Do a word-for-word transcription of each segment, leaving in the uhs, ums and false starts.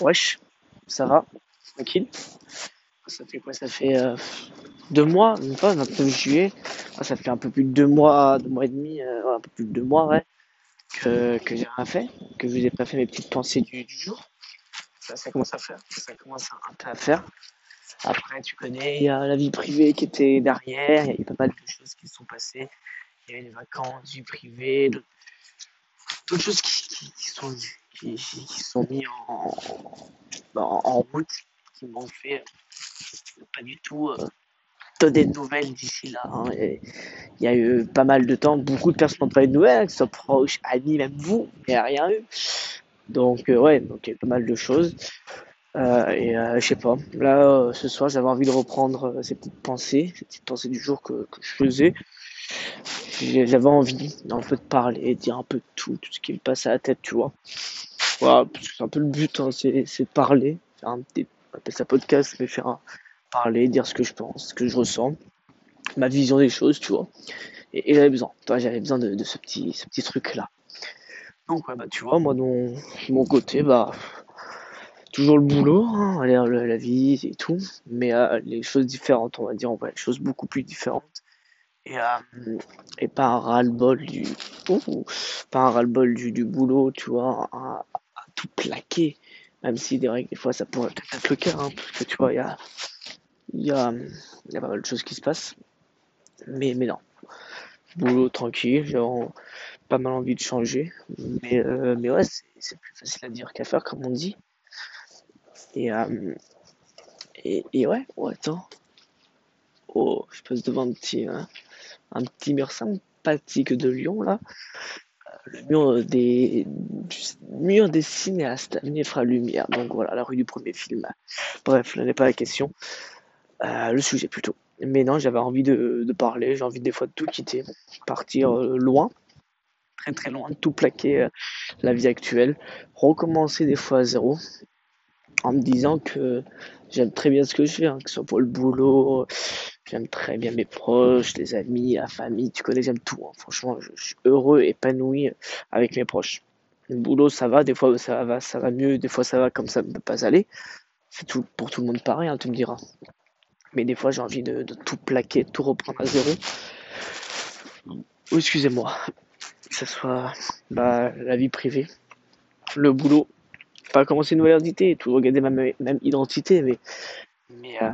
Wesh, ça va, tranquille. Ça fait quoi? Ça fait euh, deux mois, même pas, vingt-neuf juillet. Ah, ça fait un peu plus de deux mois, deux mois et demi, euh, ouais, un peu plus de deux mois, ouais, que, que j'ai rien fait, que je vous ai pas fait mes petites pensées du, du jour. Ça, ça commence à faire, ça commence un peu à faire. Après, tu connais, il y a la vie privée qui était derrière, il y a eu pas mal de choses qui se sont passées. Il y a eu les vacances, vie privée, d'autres, d'autres choses qui, qui, qui sont qui, qui sont mises en, en, en route, qui m'ont fait pas du tout euh, donner de nouvelles d'ici là. Hein. Et il y a eu pas mal de temps, beaucoup de personnes n'ont pas eu de nouvelles, que ce soit proches, amis, même vous, il n'y a rien eu. Donc, euh, ouais, donc il y a eu pas mal de choses. Euh, et euh, je sais pas, là, euh, ce soir, j'avais envie de reprendre euh, ces petites pensées, ces petites pensées du jour que, que je faisais. J'avais envie d'un peu de parler et de dire un peu de tout, tout ce qui me passe à la tête, tu vois. Voilà, parce que c'est un peu le but, hein, c'est, c'est de parler, faire un petit, on appelle ça podcast, mais faire un, parler, dire ce que je pense, ce que je ressens, ma vision des choses, tu vois. Et, et j'avais besoin, toi, j'avais besoin de, de ce petit, ce petit truc-là. Donc, ouais, bah, tu vois, moi, de mon, mon côté, bah, toujours le boulot, hein, la, la vie et tout, mais euh, les choses différentes, on va dire, on va les choses beaucoup plus différentes. Et, euh, et pas un ras-le-bol du oh, pas un ras-le-bol du, du boulot, tu vois, à, à tout plaquer, même si des, des fois ça pourrait peut-être être le cas, hein, parce que tu vois, il y a, y, a, y a pas mal de choses qui se passent, mais, mais non, boulot tranquille, j'ai pas mal envie de changer, mais, euh, mais ouais, c'est, c'est plus facile à dire qu'à faire, comme on dit, et, euh, et, et ouais, oh, attends, oh, je passe devant un petit... Hein. Un petit mur sympathique de Lyon, là. Le mur des, du, mur des cinéastes, Avenir Fra Lumière. Donc voilà, la rue du premier film. Bref, là n'est pas la question. Euh, le sujet plutôt. Mais non, j'avais envie de, de parler, j'ai envie des fois de tout quitter, partir euh, loin, très très loin, de tout plaquer euh, la vie actuelle, recommencer des fois à zéro, en me disant que j'aime très bien ce que je fais, hein, que ce soit pour le boulot. J'aime très bien mes proches, les amis, la famille, tu connais, j'aime tout. Hein. Franchement, je, je suis heureux, épanoui avec mes proches. Le boulot, ça va, des fois ça va, ça va mieux, des fois ça va comme ça ne peut pas aller. C'est tout, pour tout le monde pareil, hein, tu me diras. Mais des fois, j'ai envie de, de tout plaquer, de tout reprendre à zéro. Oh, excusez-moi, que ce soit bah, la vie privée, le boulot, pas commencer une nouvelle identité, toujours garder ma même identité, mais... mais euh,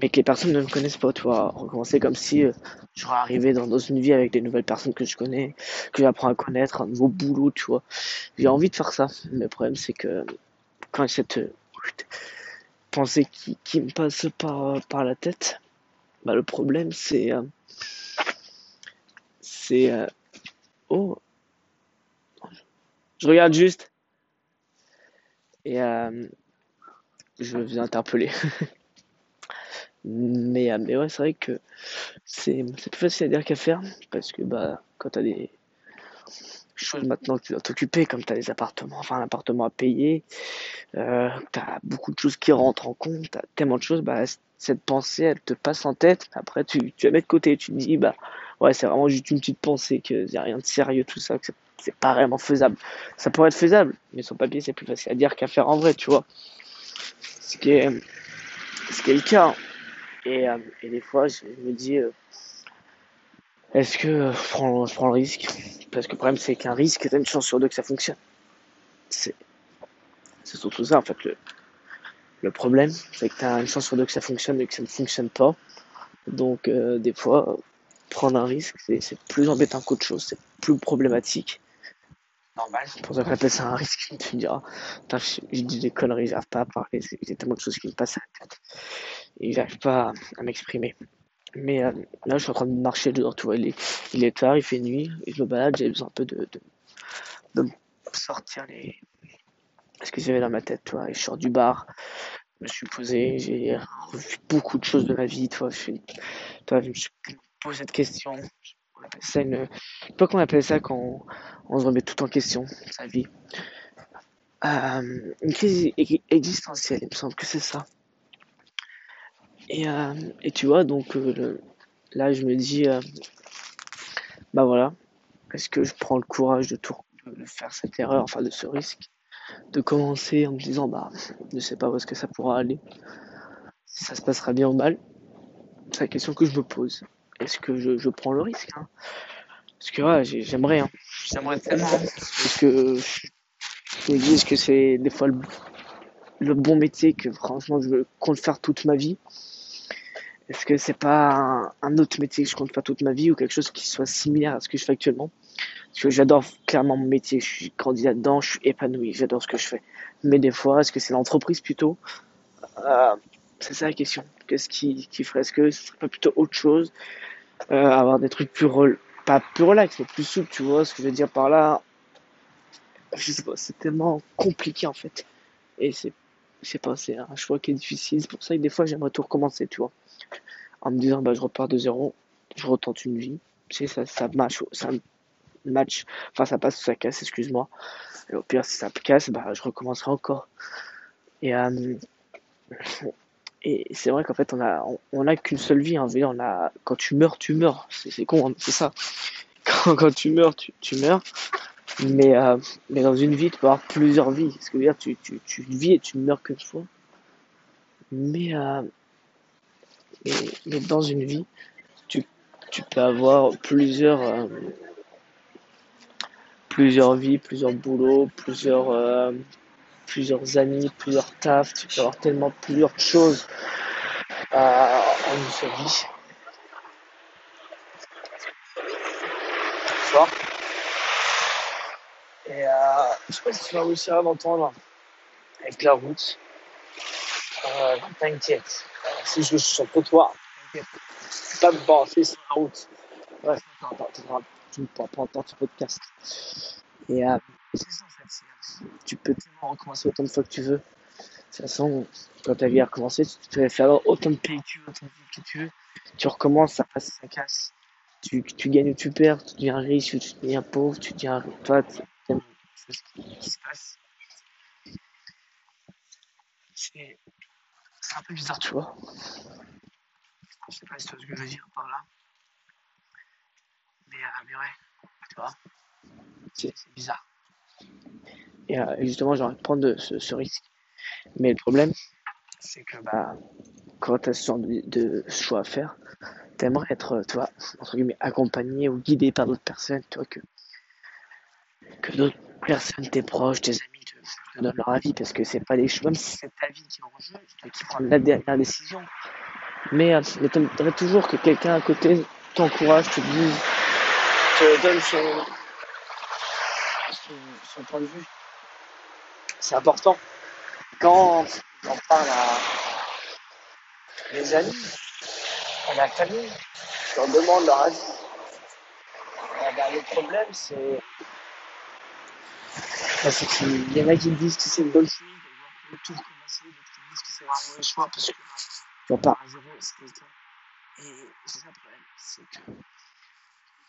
mais que les personnes ne me connaissent pas, tu vois, recommencer comme si euh, j'aurais arrivé dans, dans une vie avec des nouvelles personnes que je connais, que j'apprends à connaître, un nouveau boulot, tu vois. J'ai envie de faire ça, mais le problème c'est que quand j'ai cette euh, pensée qui, qui me passe par, par la tête, bah le problème c'est... Euh, c'est... Euh, oh... Je regarde juste. Et... Euh, je vous ai interpellé. Mais, mais ouais, c'est vrai que c'est, c'est plus facile à dire qu'à faire, parce que bah quand t'as des choses maintenant que tu dois t'occuper, comme t'as des appartements, enfin un appartement à payer, euh, t'as beaucoup de choses qui rentrent en compte, t'as tellement de choses, bah cette pensée elle te passe en tête, après tu, tu la mets de côté, tu te dis bah ouais c'est vraiment juste une petite pensée, que y a rien de sérieux tout ça, que c'est, c'est pas vraiment faisable. Ça pourrait être faisable, mais sur papier c'est plus facile à dire qu'à faire en vrai, tu vois. Ce qui est, ce qui est le cas. Et, euh, et des fois, je me dis, euh, est-ce que euh, je, prends, je prends le risque? Parce que le problème, c'est qu'un risque, t'as une chance sur deux que ça fonctionne. C'est, c'est surtout ça, en fait. Le, le problème, c'est que t'as une chance sur deux que ça fonctionne et que ça ne fonctionne pas. Donc, euh, des fois, euh, prendre un risque, c'est, c'est plus embêtant qu'autre chose. C'est plus problématique. Normal, c'est pour ça qu'on appelle ça un risque. Tu me diras, je, je dis des conneries, j'arrive pas à parler. C'est, c'est tellement de choses qui me passent à la tête. Et j'arrive pas à m'exprimer. Mais euh, là, je suis en train de marcher dehors, tu vois, il est, il est tard, il fait nuit, et je me balade, j'ai besoin un peu de, de, de sortir les... ce que j'avais dans ma tête, tu vois. Et je sors du bar, je me suis posé, j'ai revu beaucoup de choses de ma vie, tu vois. Je, suis... toi, je me suis posé cette question, on appelle ça une... pas qu'on appelle ça quand on... on se remet tout en question, sa vie. Euh, une crise existentielle, il me semble que c'est ça. Et, euh, et tu vois, donc euh, le, là je me dis, euh, bah voilà, est-ce que je prends le courage de, tout, de faire cette erreur, enfin de ce risque, de commencer en me disant bah je sais pas où est-ce que ça pourra aller, si ça se passera bien ou mal. C'est la question que je me pose. Est-ce que je, je prends le risque hein Parce que ouais, j'aimerais, hein. j'aimerais tellement. Hein. Parce que je me dis que c'est des fois le, le bon métier que franchement je compte faire toute ma vie. Est-ce que c'est pas un, un autre métier que je compte faire toute ma vie ou quelque chose qui soit similaire à ce que je fais actuellement? Parce que j'adore clairement mon métier, je suis grandi là-dedans, je suis épanoui, j'adore ce que je fais. Mais des fois, est-ce que c'est l'entreprise plutôt euh, c'est ça la question. Qu'est-ce qui, qui ferait? Est-ce que ce serait pas plutôt autre chose euh, avoir des trucs plus rel... pas plus relax, mais plus souple, tu vois ce que je veux dire par là? Je sais pas, c'est tellement compliqué en fait. Et c'est, je sais pas, c'est un choix qui est difficile. C'est pour ça que des fois, j'aimerais tout recommencer, tu vois. En me disant, bah, je repars de zéro, je retente une vie. Tu sais, ça, ça marche, ça match, enfin, ça passe, ça casse, excuse-moi. Et au pire, si ça casse, bah, je recommencerai encore. Et, euh, et c'est vrai qu'en fait, on a, on, on a qu'une seule vie, hein. On a, quand tu meurs, tu meurs. C'est, c'est con, hein, c'est ça. Quand, quand tu meurs, tu, tu meurs. Mais, euh, mais dans une vie, tu peux avoir plusieurs vies. Ce que veut dire, tu, tu, tu vis et tu meurs qu'une fois. Mais, euh, Et, mais dans une vie, tu, tu peux avoir plusieurs, euh, plusieurs vies, plusieurs boulots, plusieurs, euh, plusieurs amis, plusieurs tafs. Tu peux avoir tellement plusieurs choses euh, en une seule vie. Bonsoir. Et euh, je sais pas si tu vas réussir à m'entendre avec la route. Euh, t'inquiète. Si je suis sur le trottoir, je ne peux pas me balancer sur la route. Ouais, tu ne pourras pas entendre ce podcast. Et euh, c'est ça, en fait. Tu peux tellement recommencer autant de fois que tu veux. De toute façon, quand ta vie a recommencé, tu peux faire autant de pays que tu veux, autant de villes que tu veux. Tu recommences, ça passe, ça casse. Tu, tu gagnes ou tu perds, tu deviens riche ou tu deviens pauvre, tu deviens. Toi, tu aimes quelque chose qui se passe. C'est. C'est un peu bizarre, tu vois. Je sais pas si tu vois ce que je veux dire par là. Mais, euh, mais ouais, tu vois. C'est, c'est bizarre. Et euh, justement, j'ai envie de prendre de, ce, ce risque. Mais le problème, c'est que bah, quand tu as ce genre de, de choix à faire, tu aimerais être, tu vois, entre guillemets, accompagné ou guidé par d'autres personnes, tu vois, que, que d'autres personnes, tes proches, tes amis, te donnent leur avis, parce que c'est pas les choses, même si c'est ta vie qui est en jeu, qui prend la dernière décision, mais euh, t'aimerais toujours que quelqu'un à côté t'encourage, te dise, te donne son, son, son point de vue. C'est important. Quand on parle à des amis, à la famille, tu leur demandes leur avis. Et ben, le problème, c'est Parce qu'il y en a qui disent que c'est une bonne chose, il y en a qui tout recommencer, d'autres qui disent que c'est un mauvais choix parce que tu vas pas à zéro, et cetera. Et c'est ça le problème, c'est que,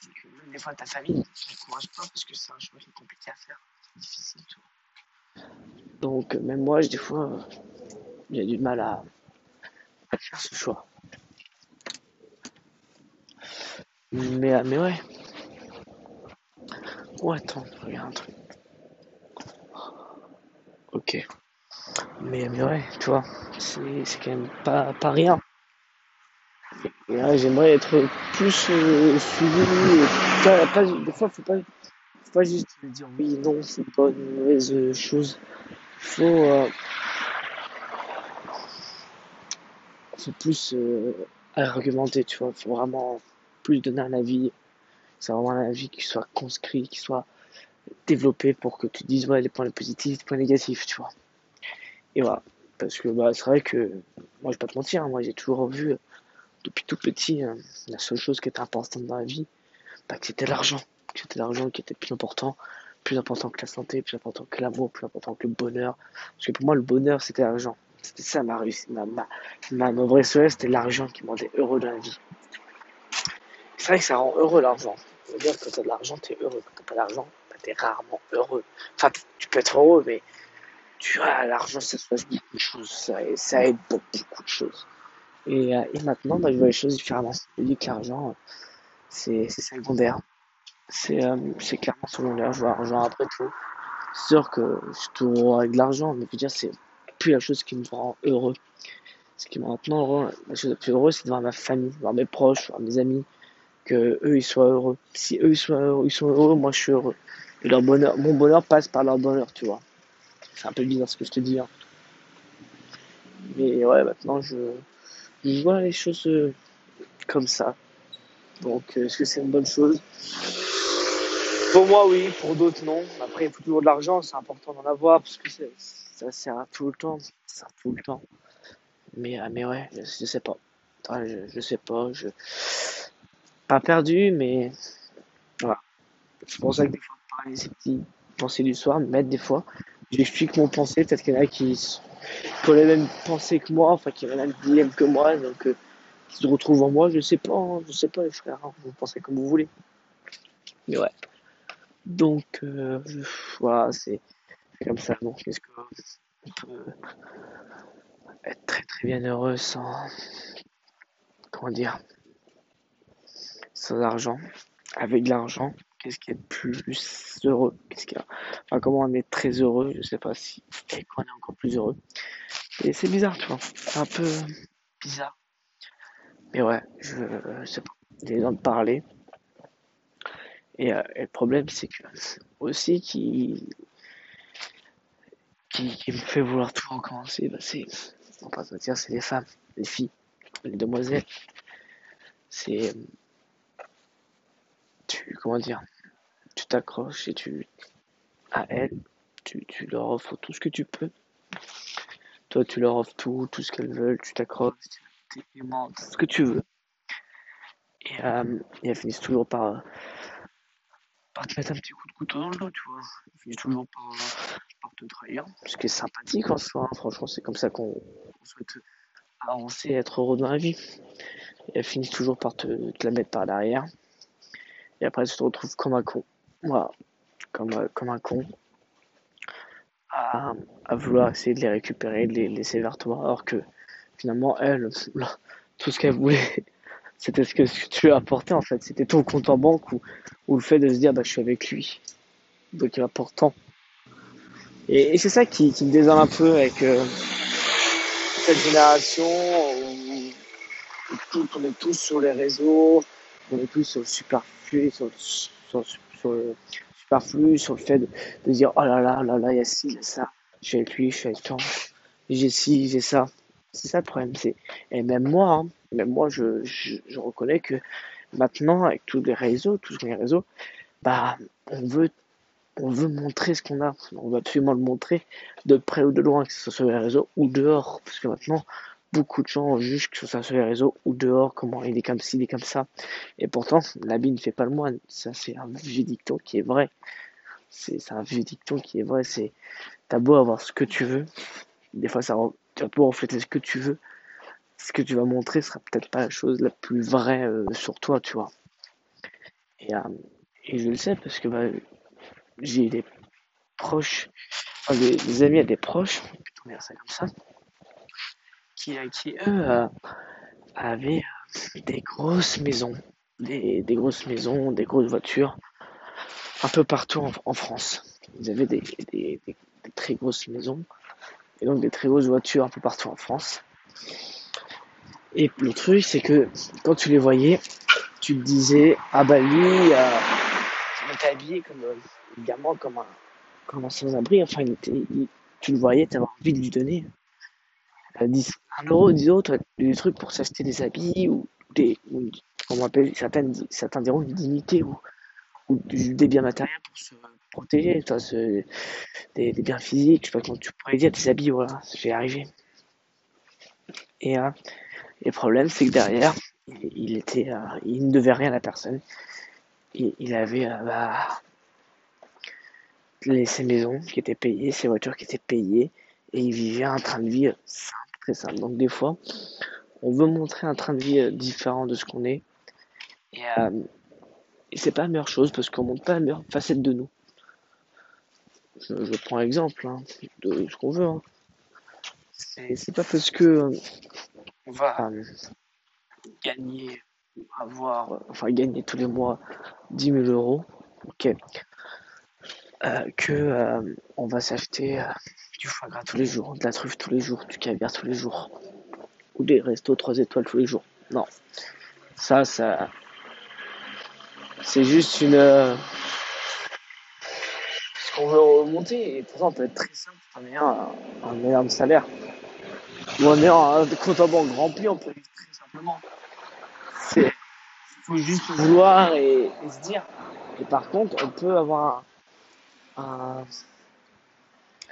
c'est que même des fois ta famille ne t'encourage pas parce que c'est un choix qui est compliqué à faire, c'est difficile, tu vois. Donc même moi, des fois, j'ai du mal à, à faire ce choix. Mais, mais ouais. Oh attends, regarde un truc. Ok, mais, mais ouais, tu vois, c'est, c'est quand même pas, pas rien. Et là, j'aimerais être plus euh, suivi. Pas, pas, des fois, faut pas, faut pas juste dire oui, non, c'est pas une mauvaise chose. Faut, euh, faut plus euh, argumenter, tu vois. Faut vraiment plus donner un avis. C'est vraiment un avis qui soit conscrit, qui soit développé pour que tu dises ouais, les points positifs, les points négatifs, tu vois. Et voilà, parce que bah, c'est vrai que moi, je vais pas te mentir, hein, moi j'ai toujours vu euh, depuis tout petit hein, la seule chose qui était importante dans la vie, bah, que c'était l'argent, que c'était l'argent qui était plus important, plus important que la santé, plus important que l'amour, plus important que le bonheur. Parce que pour moi, le bonheur, c'était l'argent, c'était ça ma réussite, ma ma, ma, ma vraie souhait, c'était l'argent qui me rendait heureux dans la vie. C'est vrai que ça rend heureux l'argent. C'est-à-dire que quand t'as de l'argent, t'es heureux. Quand t'as pas d'argent, t'es rarement heureux. Enfin, tu peux être heureux, mais tu vois, l'argent, ça se passe beaucoup de choses. Ça, ça aide beaucoup, beaucoup de choses. Et, euh, et maintenant, bah, je vois les choses différemment. Je dis que l'argent, c'est, c'est secondaire. C'est, euh, c'est clairement secondaire. Je vois l'argent après tout. sûr que je tourne avec de l'argent, mais je veux dire, c'est plus la chose qui me rend heureux. Ce qui me rend maintenant heureux, la chose la plus heureuse, c'est de voir ma famille, de voir mes proches, de voir mes amis, que eux ils soient heureux. Si eux ils sont heureux, ils sont heureux, moi je suis heureux. Et leur bonheur, mon bonheur passe par leur bonheur, tu vois. C'est un peu bizarre ce que je te dis, hein. Mais ouais, maintenant je, je vois les choses comme ça. Donc, est-ce que c'est une bonne chose? Pour moi, oui. Pour d'autres, non. Après, il faut toujours de l'argent. C'est important d'en avoir parce que c'est, ça sert tout le temps. Ça sert tout le temps. Mais, mais ouais, je, je sais pas. Enfin, je, je sais pas. Je... Pas perdu, mais voilà. C'est pour ça que des fois, je parle de ces petites pensées du soir, mais des fois, j'explique mon pensée. Peut-être qu'il y en a qui, qui ont les mêmes pensées que moi, enfin, qui ont les mêmes dilemmes que moi, donc euh, qui se retrouvent en moi. Je sais pas, hein, je sais pas, les frères. Hein, vous pensez comme vous voulez. Mais ouais. Donc, euh, voilà, c'est comme ça. Donc, est-ce qu'on peut être très très bien heureux sans, comment dire, sans argent, avec de l'argent? Qu'est-ce qui est le plus heureux? Qu'est-ce qu'il y a? Enfin, comment on est très heureux? Je sais pas si et qu'on est encore plus heureux. Et c'est bizarre, tu vois. C'est un peu bizarre. Mais ouais, je, je sais pas. J'ai besoin de parler. Et, euh, et le problème, c'est que aussi qui, qui, qui me fait vouloir tout recommencer, bah c'est, on va se dire, c'est les femmes, les filles, les demoiselles. C'est, tu, comment dire, tu t'accroches et tu, à elles, tu, tu leur offres tout ce que tu peux. Toi, tu leur offres tout, tout ce qu'elles veulent, tu t'accroches, tu t'aimes, tout ce que tu veux. Et, euh, et elles finissent toujours par... Euh, par te mettre un petit coup de couteau dans le dos, tu vois. Ils finissent toujours par, par te trahir. Ce qui est sympathique en soi, hein. Franchement, c'est comme ça qu'on souhaite avancer et être heureux dans la vie. Et elles finissent toujours par te, te la mettre par l'arrière. Et après, tu te retrouves comme un con. Voilà. Comme, comme un con. À, à vouloir essayer de les récupérer, de les laisser vers toi. Alors que finalement, elles, tout ce qu'elles voulaient, c'était ce que tu as apporté en fait, c'était ton compte en banque ou, ou le fait de se dire bah je suis avec lui, donc il m'apporte tant. Et, et c'est ça qui, qui me désole un peu avec euh, cette génération où, où tout, on est tous sur les réseaux, on est tous sur le superflu, sur, sur, sur le superflu, sur le fait de, de dire oh là là là là il y a ci, il y a ça, je suis avec lui, je suis avec toi, j'ai ci, j'ai ça. C'est ça le problème, c'est, et même moi, hein, même moi je, je, je reconnais que maintenant, avec tous les réseaux, tous les réseaux, bah, on veut, on veut montrer ce qu'on a, on veut absolument le montrer, de près ou de loin, que ce soit sur les réseaux ou dehors, parce que maintenant, beaucoup de gens jugent que ce soit sur les réseaux ou dehors, comment il est comme ci, il est comme ça, et pourtant, l'habit ne fait pas le moine, ça c'est un vieux dicton qui est vrai, c'est, c'est un vieux dicton qui est vrai, c'est, t'as beau avoir ce que tu veux, des fois ça rend... Tu vas pouvoir refléter ce que tu veux. Ce que tu vas montrer sera peut-être pas la chose la plus vraie euh, sur toi, tu vois. Et, euh, et je le sais parce que bah, j'ai des proches, enfin, des, des amis à des proches, on va dire ça comme ça, qui, qui eux euh, avaient des grosses maisons, des, des grosses maisons, des grosses voitures, un peu partout en, en France. Ils avaient des, des, des, des très grosses maisons. Et donc des très grosses voitures un peu partout en France. Et le truc, c'est que quand tu les voyais, tu te disais, ah bah lui, euh, il était habillé comme euh, évidemment comme un, comme un sans-abri. Enfin, il était, il, tu le voyais, tu avais envie de lui donner euh, dix, un euro, dix euros, toi, des trucs pour s'acheter des habits ou des, ou, comment on appelle, certains, certains diront une dignité ou, ou des biens matériels pour se protéger, toi, ce, des, des biens physiques, je sais pas comment tu pourrais dire, des habits, voilà, j'ai arrivé. Et, euh, et le problème, c'est que derrière, il, il était, euh, il ne devait rien à personne. Et il avait euh, bah, les, ses maisons qui étaient payées, ses voitures qui étaient payées, et il vivait un train de vie simple, très simple. Donc des fois, on veut montrer un train de vie différent de ce qu'on est. Et, euh, et c'est pas la meilleure chose parce qu'on montre pas la meilleure facette de nous. Je, je prends l'exemple hein, de ce qu'on veut. Hein. C'est, c'est pas parce que euh, on va euh, gagner, avoir, euh, enfin gagner tous les mois dix mille euros, ok. euh, que euh, on va s'acheter euh, du foie gras tous les jours, de la truffe tous les jours, du caviar tous les jours, ou des restos trois étoiles tous les jours. Non, ça, ça, c'est juste une. Euh, On veut remonter, et pourtant ça peut être très simple en ayant un énorme salaire. Ou en ayant un compte en banque rempli, on peut vivre très simplement. Il faut juste vouloir et, et se dire. Et par contre, on peut avoir un, un,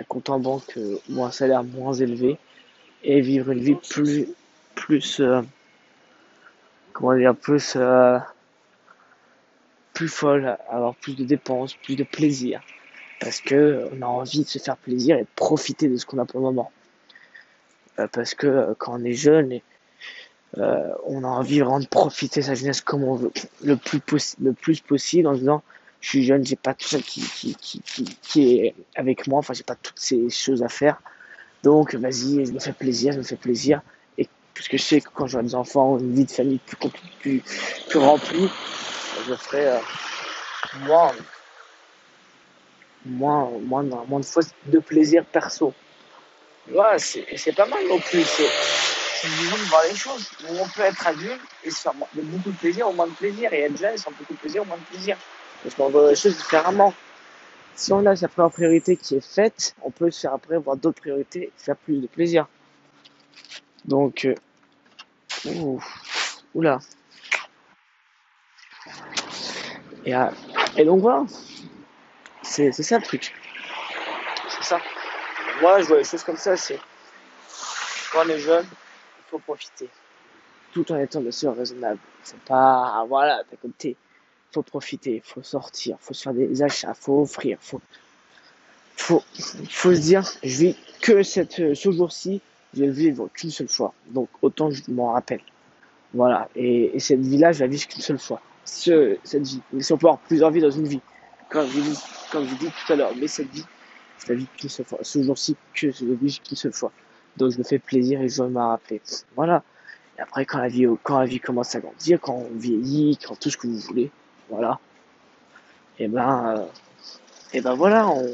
un compte en banque euh, ou un salaire moins élevé et vivre une vie plus. plus euh, comment dire plus. Euh, plus folle, avoir plus de dépenses, plus de plaisir. Parce que on a envie de se faire plaisir et de profiter de ce qu'on a pour le moment. Euh, parce que euh, quand on est jeune, et, euh, on a envie vraiment de profiter de sa jeunesse comme on veut, le plus, possi- le plus possible, en se disant je suis jeune, j'ai pas tout ça qui, qui, qui, qui, qui est avec moi, enfin j'ai pas toutes ces choses à faire. Donc vas-y, je me fais plaisir, je me fais plaisir. Et parce que je sais que quand j'aurai des enfants, une vie de famille plus compliquée, plus, plus remplie, je ferai euh, moi. Moins, moins, moins de fois de plaisir perso. Ouais, c'est, c'est pas mal non plus. C'est, c'est une vision de voir les choses où on peut être adulte et se faire de beaucoup de plaisir au moins de plaisir et être jeune sans beaucoup de plaisir au moins de plaisir. Parce qu'on voit les choses différemment. Si on a sa première priorité qui est faite, on peut se faire après voir d'autres priorités et faire plus de plaisir. Donc, euh, ouh, oula. Et, euh, et donc voilà. C'est, c'est ça le truc. C'est ça. Moi, je vois les choses comme ça. C'est quand on est jeune, il faut profiter. Tout en étant bien sûr raisonnable. C'est pas, ah, voilà, t'as compté. Il faut profiter, il faut sortir, il faut se faire des achats, il faut offrir. Il faut, faut, faut se dire, je vis que cette, ce jour-ci, je vais le vivre qu'une seule fois. Donc autant je m'en rappelle. Voilà. Et, et cette vie-là, je la vis qu'une seule fois. Ce, cette vie. Mais si on peut avoir plusieurs vies dans une vie. Comme je, dis, comme je dis tout à l'heure, mais cette vie, je la vis qu'une seule fois. Ce jour-ci, que je la vis qu'une seule fois. Donc je me fais plaisir et je m'en rappelle. Voilà. Et après, quand la vie, quand la vie commence à grandir, quand on vieillit, quand tout ce que vous voulez, voilà. Et ben, euh, et ben voilà, on,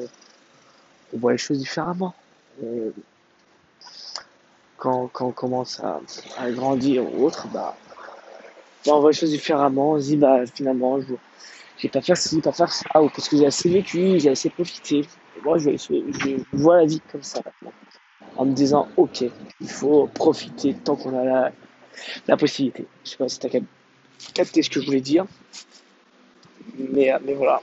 on voit les choses différemment. On, quand, quand on commence à, à grandir ou autre, bah, ben on voit les choses différemment. On se dit, bah, finalement, je. J'ai pas faire ci, pas faire ça, ou parce que j'ai assez vécu, j'ai assez profité. Et moi, je, je, je vois la vie comme ça maintenant, en me disant, ok, il faut profiter tant qu'on a la, la possibilité. Je sais pas si t'as capté ce que je voulais dire, mais, mais voilà.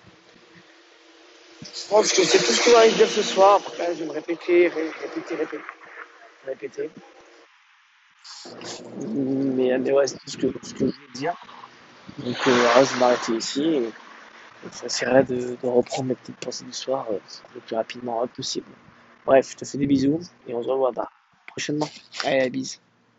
Je pense que c'est tout ce que j'arrive à dire ce soir. Après, je vais me répéter, ré, répéter, répéter, répéter. Mais, mais ouais, c'est tout ce que, ce que je voulais dire. Donc euh, là, je vais m'arrêter ici et, et j'essaierai de, de reprendre mes petites pensées du soir euh, le plus rapidement possible. Bref, je te fais des bisous et on se revoit bah, prochainement. Allez, la bise.